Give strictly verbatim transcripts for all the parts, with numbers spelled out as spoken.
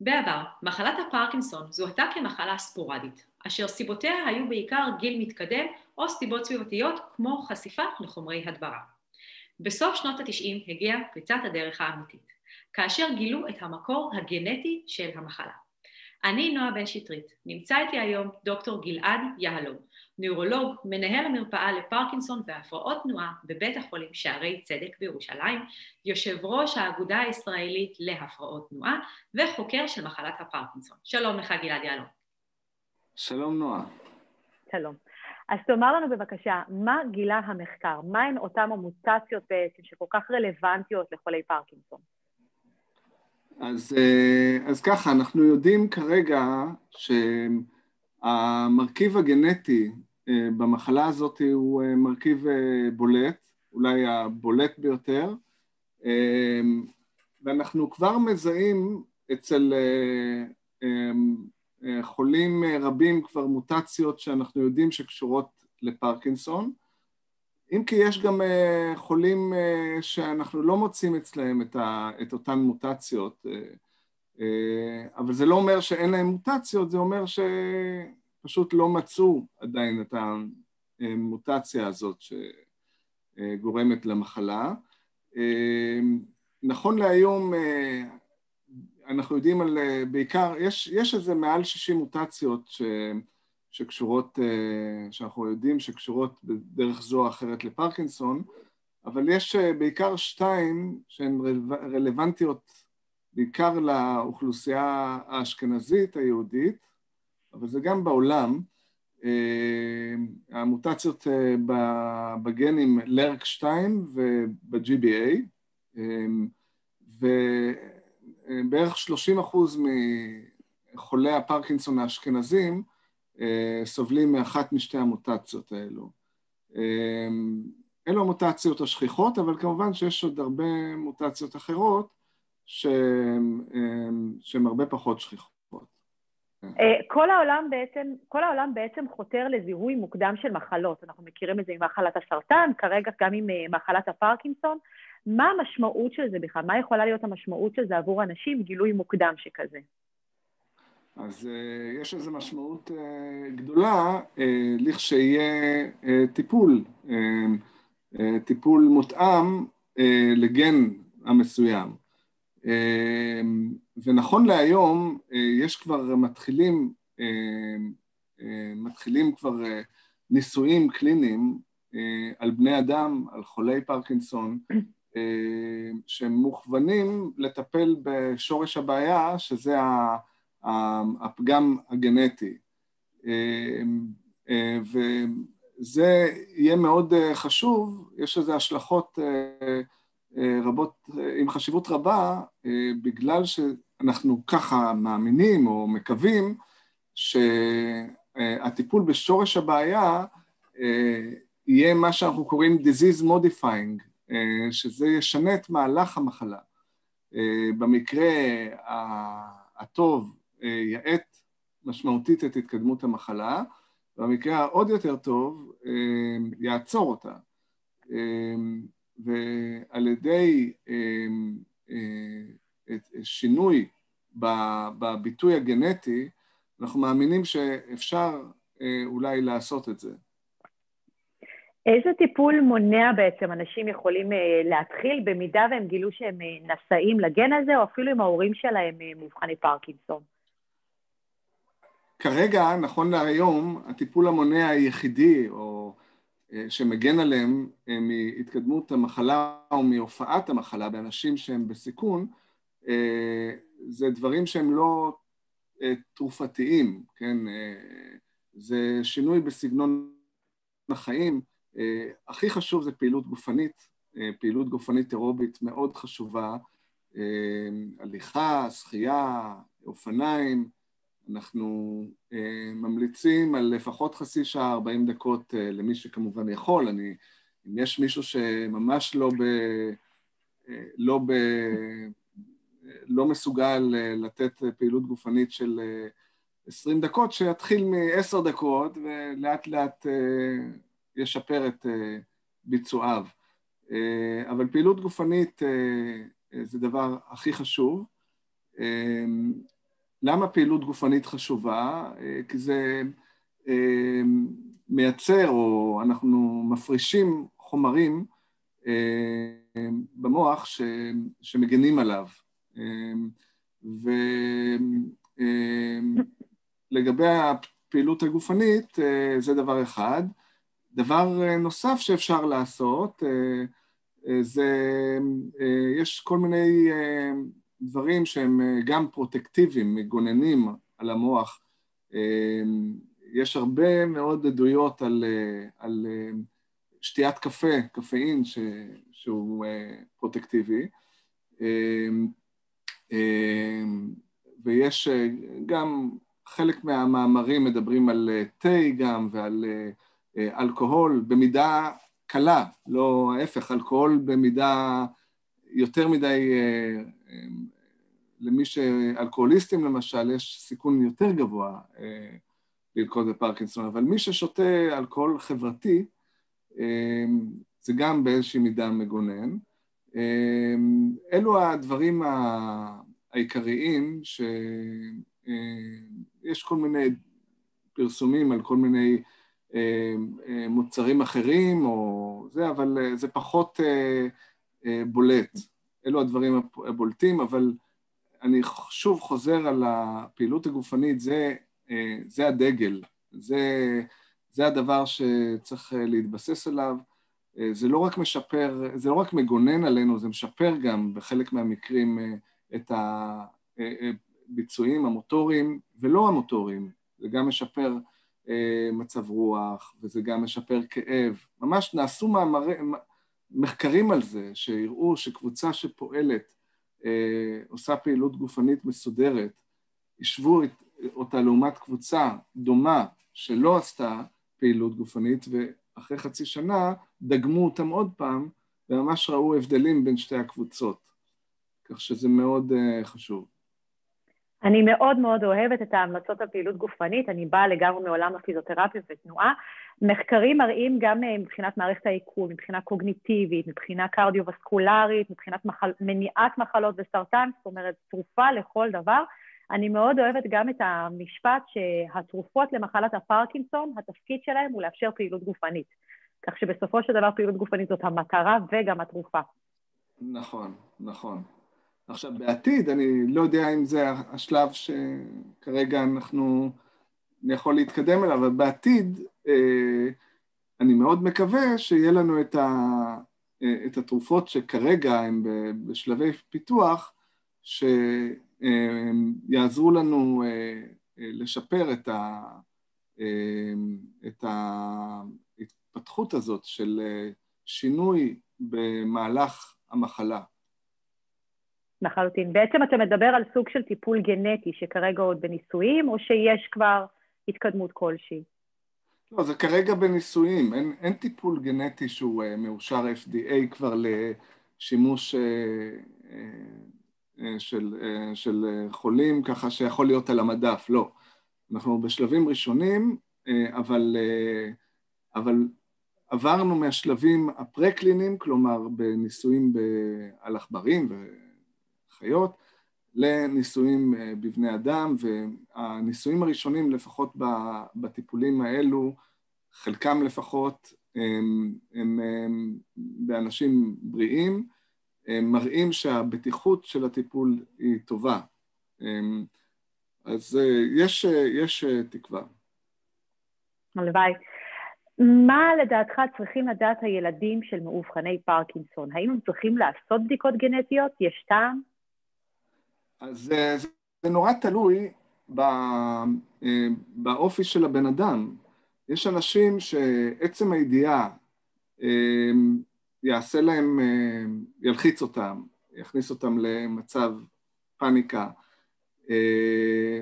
בעבר, מחלת הפרקינסון זוהתה כמחלה ספורדית, אשר סיבותיה היו בעיקר גיל מתקדם או סיבות סביבתיות כמו חשיפה לחומרי הדברה. בסוף שנות ה-תשעים הגיעה פריצת הדרך האמיתית, כאשר גילו את המקור הגנטי של המחלה. אני נועה בן שיטרית, נמצא איתי היום דוקטור גלעד יהלום, נוירולוג, מנהל המרפאה לפרקינסון והפרעות תנועה בבית החולים שערי צדק בירושלים, יושב ראש האגודה הישראלית להפרעות תנועה וחוקר של מחלת הפרקינסון. שלום לך גלעד יהלום. שלום נועה. שלום. אז תאמר לנו בבקשה, מה גילה המחקר? מהן אותן המוטציות בעצם שכל כך רלוונטיות לחולי פרקינסון? אז, אז ככה, אנחנו יודעים כרגע שהמרכיב הגנטי במחלה הזאת הוא מרכיב בולט, אולי הבולט ביותר, ואנחנו כבר מזהים אצל חולים רבים כבר מוטציות שאנחנו יודעים שקשורות לפרקינסון, אם כי יש גם חולים שאנחנו לא מוצאים אצלהם את אותן מוטציות, אבל זה לא אומר שאין להם מוטציות, זה אומר שפשוט לא מצאו עדיין את המוטציה הזאת שגורמת למחלה. נכון להיום אנחנו יודעים על בעיקר, יש, יש איזה מעל שישים מוטציות ש... שקשורות, שאנחנו יודעים שקשורות בדרך זו או אחרת לפרקינסון, אבל יש בעיקר שתיים שהן רלוונטיות בעיקר לאוכלוסייה האשכנזית היהודית, אבל זה גם בעולם, המוטציות בגנים לרק שתיים וב-ג'י בי איי, ובערך שלושים אחוז מחולי הפרקינסון האשכנזים סובלים מאחת משתי המוטציות האלו. אלו המוטציות השכיחות, אבל כמובן שיש עוד הרבה מוטציות אחרות שהן הרבה פחות שכיחות. כל העולם בעצם, כל העולם בעצם חותר לזיהוי מוקדם של מחלות. אנחנו מכירים את זה עם מחלת הסרטן, כרגע גם עם מחלת הפרקינסון. מה המשמעות של זה בכלל? מה יכולה להיות המשמעות של זה עבור אנשים, גילוי מוקדם שכזה? אז uh, יש איזו משמעות uh, גדולה, uh, לכשיהיה uh, טיפול, uh, uh, טיפול מותאם uh, לגן המסוים. Uh, ונכון להיום, uh, יש כבר מתחילים, uh, uh, מתחילים כבר uh, ניסויים קליניים uh, על בני אדם, על חולי פרקינסון, uh, שהם מוכוונים לטפל בשורש הבעיה, שזה ה... הפגם הגנטי, וזה יהיה מאוד חשוב, יש איזה השלכות רבות, עם חשיבות רבה, בגלל שאנחנו ככה מאמינים או מקווים שהטיפול בשורש הבעיה יהיה מה שאנחנו קוראים disease modifying, שזה ישנה את מהלך המחלה. במקרה הטוב, יעט משמעותית את התקדמות המחלה, והמקרה העוד יותר טוב יעצור אותה. ועל ידי שינוי בביטוי הגנטי, אנחנו מאמינים שאפשר אולי לעשות את זה. איזה טיפול מונע בעצם אנשים יכולים להתחיל במידה והם גילו שהם נשאים לגן הזה, או אפילו אם ההורים שלהם מאובחני פרקינסון? כרגע, נכון להיום, הטיפול המונע היחידי, או שמגן עליהם מהתקדמות המחלה או מהופעת המחלה באנשים שהם בסיכון, זה דברים שהם לא תרופתיים, כן? זה שינוי בסגנון החיים. Uh, הכי חשוב זה פעילות גופנית, uh, פעילות גופנית אירובית מאוד חשובה, uh, הליכה, שחייה, אופניים, אנחנו uh, ממליצים על לפחות חצי שעה, ארבעים דקות uh, למי שכמובן יכול, אני, אם יש מישהו שממש לא, ב, uh, לא, ב, uh, לא מסוגל uh, לתת פעילות גופנית של uh, עשרים דקות, שיתחיל מ-עשר דקות ולאט לאט uh, ישפר את ביצועיו. אבל פעילות גופנית זה דבר הכי חשוב, למה פעילות גופנית חשובה? כי זה מייצר, או אנחנו מפרישים חומרים במוח ש, שמגנים עליו. ולגבי הפעילות הגופנית, זה דבר אחד. דבר נוסף שאפשר לעשות, זה, יש כל מיני דברים שהם גם פרוטקטיביים, מגוננים על המוח. יש הרבה מאוד עדויות על, על שתיית קפה, קפאין, ש, שהוא פרוטקטיבי. ויש גם, חלק מהמאמרים מדברים על תה גם ועל אלכוהול במידה קלה, לא ההפך, אלכוהול במידה יותר מדי, למי שאלכוהוליסטים למשל, יש סיכון יותר גבוה ללקות בפרקינסון, אבל מי ששותה אלכוהול חברתי, זה גם באיזושהי מידה מגונן. אלו הדברים העיקריים, שיש כל מיני פרסומים על כל מיני מוצרים אחרים, או זה, אבל זה פחות בולט. אלו הדברים הבולטים, אבל אני שוב חוזר על הפעילות הגופנית, זה, זה הדגל, זה, זה הדבר שצריך להתבסס עליו. זה לא רק משפר, זה לא רק מגונן עלינו, זה משפר גם בחלק מהמקרים את הביצועים המוטוריים ולא המוטוריים. זה גם משפר מצב רוח, וזה גם משפר כאב. ממש נעשו מאמרי, מחקרים על זה, שיראו שקבוצה שפועלת, עושה פעילות גופנית מסודרת, ישבו אותה לעומת קבוצה דומה שלא עשתה פעילות גופנית, ואחרי חצי שנה דגמו אותם עוד פעם, וממש ראו הבדלים בין שתי הקבוצות. כך שזה מאוד חשוב. אני מאוד מאוד אוהבת את ההמלצות הפעילות גופנית, אני באה לגמרי מעולם הפיזיותרפיה ותנועה. מחקרים מראים גם מבחינת מערכת העיכול, מבחינה קוגניטיבית, מבחינה קרדיו-וסקולרית, מבחינת מחל... מניעת מחלות וסרטן, זאת אומרת תרופה לכל דבר. אני מאוד אוהבת גם את המשפט שהתרופות למחלת הפרקינסון, התפקיד שלהם הוא לאפשר פעילות גופנית. כך שבסופו של דבר פעילות גופנית זאת המטרה וגם התרופה. נכון, נכון. עכשיו, בעתיד, אני לא יודע אם זה השלב שכרגע אנחנו יכול להתקדם אליו, אבל בעתיד אני מאוד מקווה שיהיה לנו את, ה, את התרופות שכרגע הן בשלבי פיתוח, שיעזרו לנו לשפר את, ה, את ההתפתחות הזאת של שינוי במהלך המחלה. לחלוטין. בעצם אתה מדבר על סוג של טיפול גנטי שכרגע עוד בניסויים, או שיש כבר התקדמות כלשהי? לא, זה כרגע בניסויים. אין, אין טיפול גנטי שהוא uh, מאושר אף די איי כבר לשימוש uh, uh, של, uh, של uh, חולים, ככה שיכול להיות על המדף. לא. אנחנו בשלבים ראשונים, uh, אבל, uh, אבל עברנו מהשלבים הפרקליניים, כלומר בניסויים על עכברים ו... חיות, לניסויים בבני אדם, והניסויים הראשונים לפחות בטיפולים האלו, חלקם לפחות, הם, הם, הם באנשים בריאים, הם מראים שהבטיחות של הטיפול היא טובה. אז יש, יש תקווה. הלוואי. מה לדעתך צריכים לדעת הילדים של מאובחני פרקינסון? האם הם צריכים לעשות בדיקות גנטיות? יש טעם? אז זה, זה נורא תלוי בא, באופי של הבן אדם. יש אנשים שעצם הידיעה יעשה להם, ילחיץ אותם, יכניס אותם למצב פאניקה,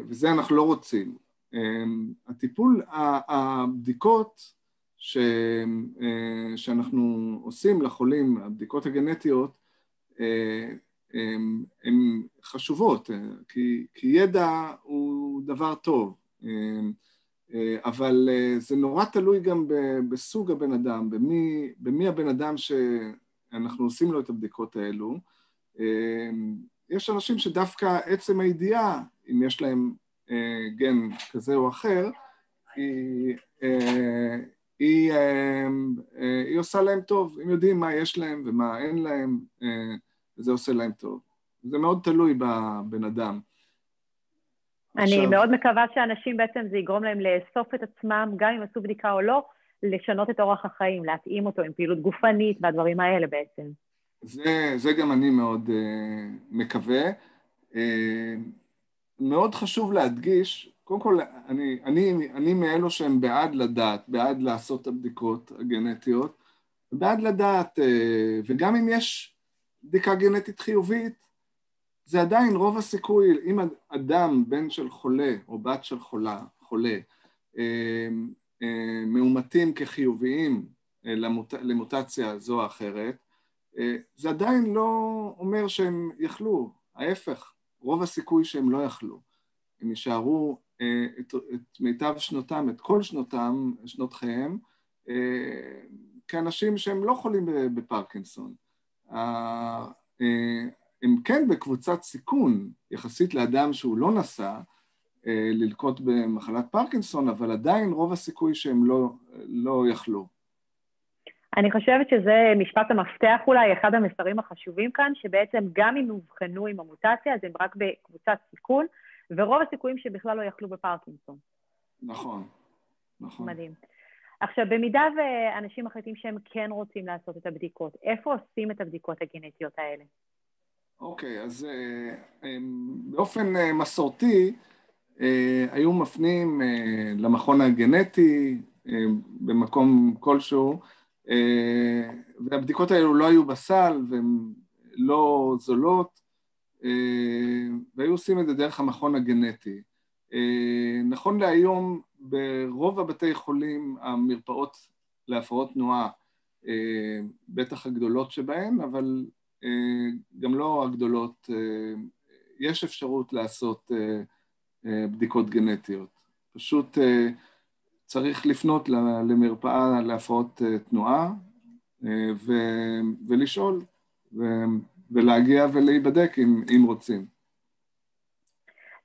וזה אנחנו לא רוצים. הטיפול, הבדיקות ש, שאנחנו עושים לחולים, הבדיקות הגנטיות, הם, הם חשובות, כי, כי ידע הוא דבר טוב, אבל זה נורא תלוי גם ב, בסוג הבן אדם, במי, במי הבן אדם שאנחנו עושים לו את הבדיקות האלו, יש אנשים שדווקא עצם הידיעה, אם יש להם אה, גן כזה או אחר, היא, אה, היא, אה, אה, היא עושה להם טוב, הם יודעים מה יש להם ומה אין להם, אה, וזה עושה להם טוב. זה מאוד תלוי בבן אדם. אני מאוד מקווה שאנשים בעצם זה יגרום להם לאסוף את עצמם, גם אם עשו בדיקה או לא, לשנות את אורח החיים, להתאים אותו עם פעילות גופנית והדברים האלה בעצם. זה, זה גם אני מאוד uh, מקווה. Uh, מאוד חשוב להדגיש, קודם כל, אני, אני, אני מאלו שהם בעד לדעת, בעד לעשות את הבדיקות הגנטיות, בעד לדעת, uh, וגם אם יש בדיקה גנטית חיובית, זה עדיין רוב הסיכוי, אם אדם, בן של חולה או בת של חולה, חולה, מאומתים כחיוביים למוטציה זו או אחרת, זה עדיין לא אומר שהם יחלו, ההפך, רוב הסיכוי שהם לא יחלו. הם יישארו את, את מיטב שנותם, את כל שנותם, שנות חייהם, כאנשים שהם לא חולים בפרקינסון. הם כן בקבוצת סיכון, יחסית לאדם שהוא לא נסע, ללקות במחלת פרקינסון, אבל עדיין רוב הסיכוי שהם לא, לא יחלו. אני חושבת שזה משפט המפתח אולי, אחד המסרים החשובים כאן, שבעצם גם אם הובחנו עם המוטציה, אז הם רק בקבוצת סיכון, ורוב הסיכויים שבכלל לא יחלו בפרקינסון. נכון, נכון. מדהים. עכשיו, במידה ואנשים מחליטים שהם כן רוצים לעשות את הבדיקות, איפה עושים את הבדיקות הגנטיות האלה? אוקיי, אז באופן מסורתי, היו מפנים למכון הגנטי במקום כלשהו, והבדיקות האלו לא היו בסל והן לא זולות, והיו עושים את זה דרך המכון הגנטי. נכון להיום ברוב הבתי חולים המרפאות להפרעות תנועה, בטח הגדולות שבהן, אבל גם לא הגדולות, יש אפשרות לעשות בדיקות גנטיות. פשוט צריך לפנות למרפאה להפרעות תנועה ולשאול ולהגיע ולהיבדק אם רוצים.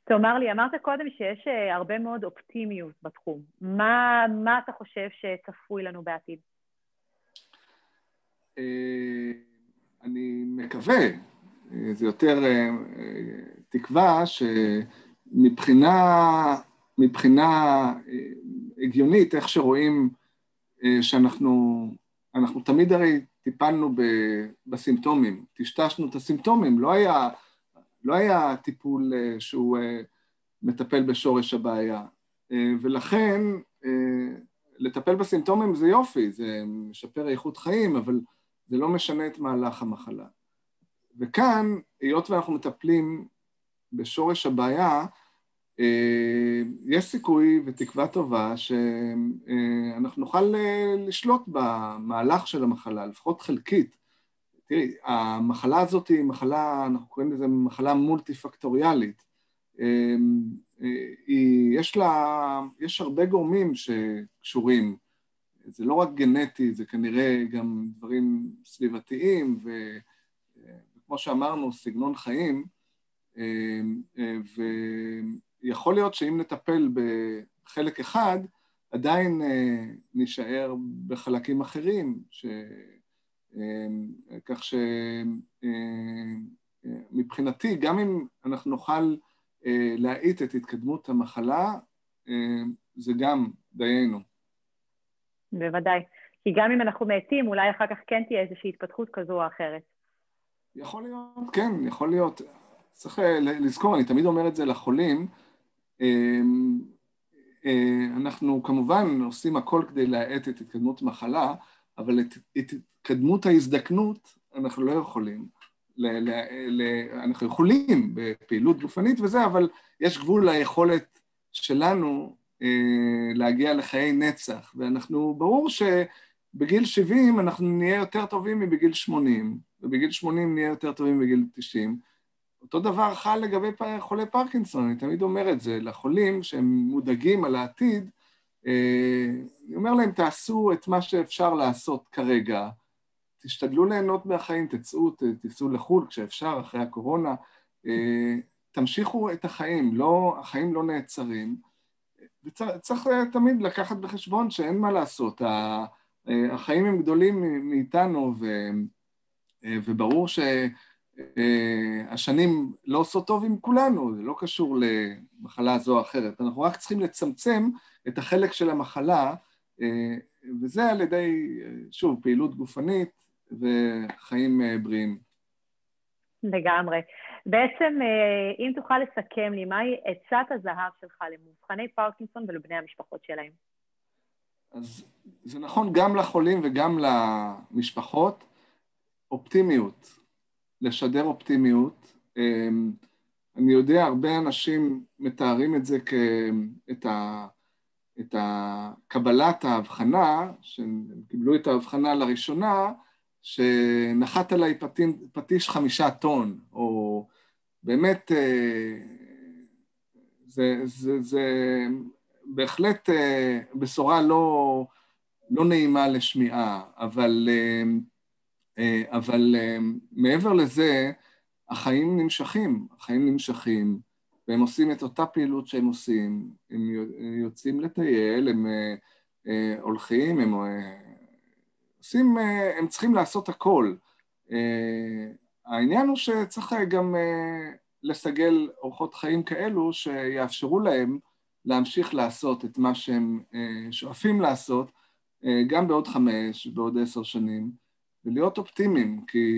תאמר לי, אמרת קודם שיש הרבה מאוד אופטימיות בתחום. מה, מה אתה חושב שצפוי לנו בעתיד? אני מקווה, זה יותר תקווה ש... מבחינה, מבחינה הגיונית, איך שרואים שאנחנו, אנחנו תמיד הרי טיפלנו ב, בסימפטומים, תשטשנו את הסימפטומים, לא היה, לא היה טיפול שהוא מטפל בשורש הבעיה, ולכן לטפל בסימפטומים זה יופי, זה משפר איכות חיים, אבל זה לא משנה את מהלך המחלה. וכאן, היות ואנחנו מטפלים בשורש הבעיה, יש סיכוי ותקווה טובה שאנחנו נוכל לשלוט במהלך של המחלה, לפחות חלקית. תראי, המחלה הזאת היא מחלה, אנחנו קוראים לזה מחלה מולטיפקטוריאלית. יש לה, יש הרבה גורמים שקשורים. זה לא רק גנטי, זה כנראה גם דברים סביבתיים, וכמו שאמרנו, סגנון חיים. ויכול להיות שאם נטפל בחלק אחד, עדיין נשאר בחלקים אחרים, ש... כך שמבחינתי, גם אם אנחנו נוכל להאיט את התקדמות המחלה, זה גם דיינו. בוודאי, כי גם אם אנחנו מאיטים, אולי אחר כך כן תהיה איזושהי התפתחות כזו או אחרת. יכול להיות, כן, יכול להיות. צריך לזכור, אני תמיד אומר את זה לחולים, אנחנו כמובן עושים הכל כדי להאט את התקדמות מחלה, אבל את התקדמות ההזדקנות אנחנו לא יכולים, אנחנו יכולים בפעילות גופנית וזה, אבל יש גבול ליכולת שלנו להגיע לחיי נצח, ואנחנו, ברור שבגיל שבעים אנחנו נהיה יותר טובים מבגיל שמונים, ובגיל שמונים נהיה יותר טובים מגיל תשעים, אותו דבר חל לגבי חולי פרקינסון, אני תמיד אומר את זה, לחולים שהם מודאגים על העתיד, אני אומר להם, תעשו את מה שאפשר לעשות כרגע, תשתדלו ליהנות מהחיים, תצאו, תיסעו לחו"ל כשאפשר, אחרי הקורונה, תמשיכו את החיים, לא, החיים לא נעצרים, וצריך תמיד לקחת בחשבון שאין מה לעשות, החיים הם גדולים מאיתנו, וברור שהשנים לא עושות טוב עם כולנו, זה לא קשור למחלה זו או אחרת, אנחנו רק צריכים לצמצם את החלק של המחלה, וזה על ידי, שוב, פעילות גופנית וחיים בריאים. לגמרי. בעצם, אם תוכל לסכם לי, מהי עצת הזהב שלך למאובחני פרקינסון ולבני המשפחות שלהם? אז זה נכון גם לחולים וגם למשפחות, אופטימיות, לשדר אופטימיות. אני יודע, הרבה אנשים מתארים את זה כ... את ה... את קבלת ההבחנה, שהם קיבלו את ההבחנה לראשונה, שנחת עליי פטיש חמישה טון, או באמת, זה, זה, זה בהחלט בשורה לא, לא נעימה לשמיעה, אבל, אבל מעבר לזה, החיים נמשכים, החיים נמשכים, והם עושים את אותה פעילות שהם עושים, הם יוצאים לטייל, הם הולכים, הם עושים, הם צריכים לעשות הכל. העניין הוא שצריך גם לסגל אורחות חיים כאלו שיאפשרו להם להמשיך לעשות את מה שהם שואפים לעשות, גם בעוד חמש, בעוד עשר שנים, ולהיות אופטימיים, כי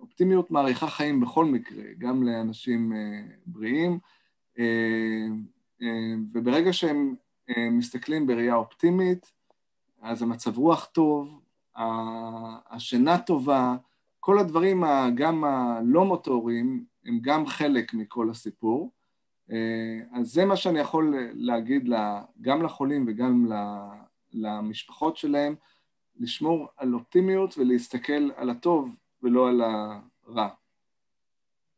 אופטימיות מעריכה חיים בכל מקרה, גם לאנשים בריאים, וברגע שהם מסתכלים בראייה אופטימית, אז המצב רוח טוב, השינה טובה, כל הדברים גם הלא מוטוריים, הם גם חלק מכל הסיפור, אז זה מה שאני יכול להגיד גם לחולים וגם למשפחות שלהם, לשמור על אופטימיות ולהסתכל על הטוב ולא על הרע.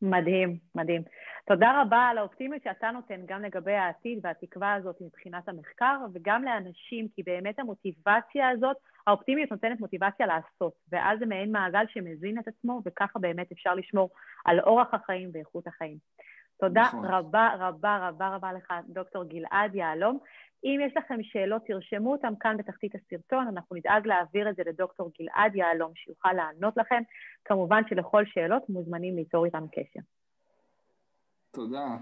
מדהים, מדהים. תודה רבה על האופטימיות שאתה נותן גם לגבי העתיד והתקווה הזאת מבחינת המחקר וגם לאנשים, כי באמת המוטיבציה הזאת, האופטימיות נותנת מוטיבציה לעשות, ואז זה מעין מעגל שמזין את עצמו, וככה באמת אפשר לשמור על אורח החיים ואיכות החיים. תודה נכון. רבה רבה רבה רבה לך, דוקטור גלעד יהלום. אם יש לכם שאלות, תרשמו אותם כאן בתחתית הסרטון, אנחנו נדאג להעביר את זה לדוקטור גלעד יהלום, שיוכל לענות לכם. כמובן שלכל שאלות מוזמנים ליצור איתם קשר. תודה.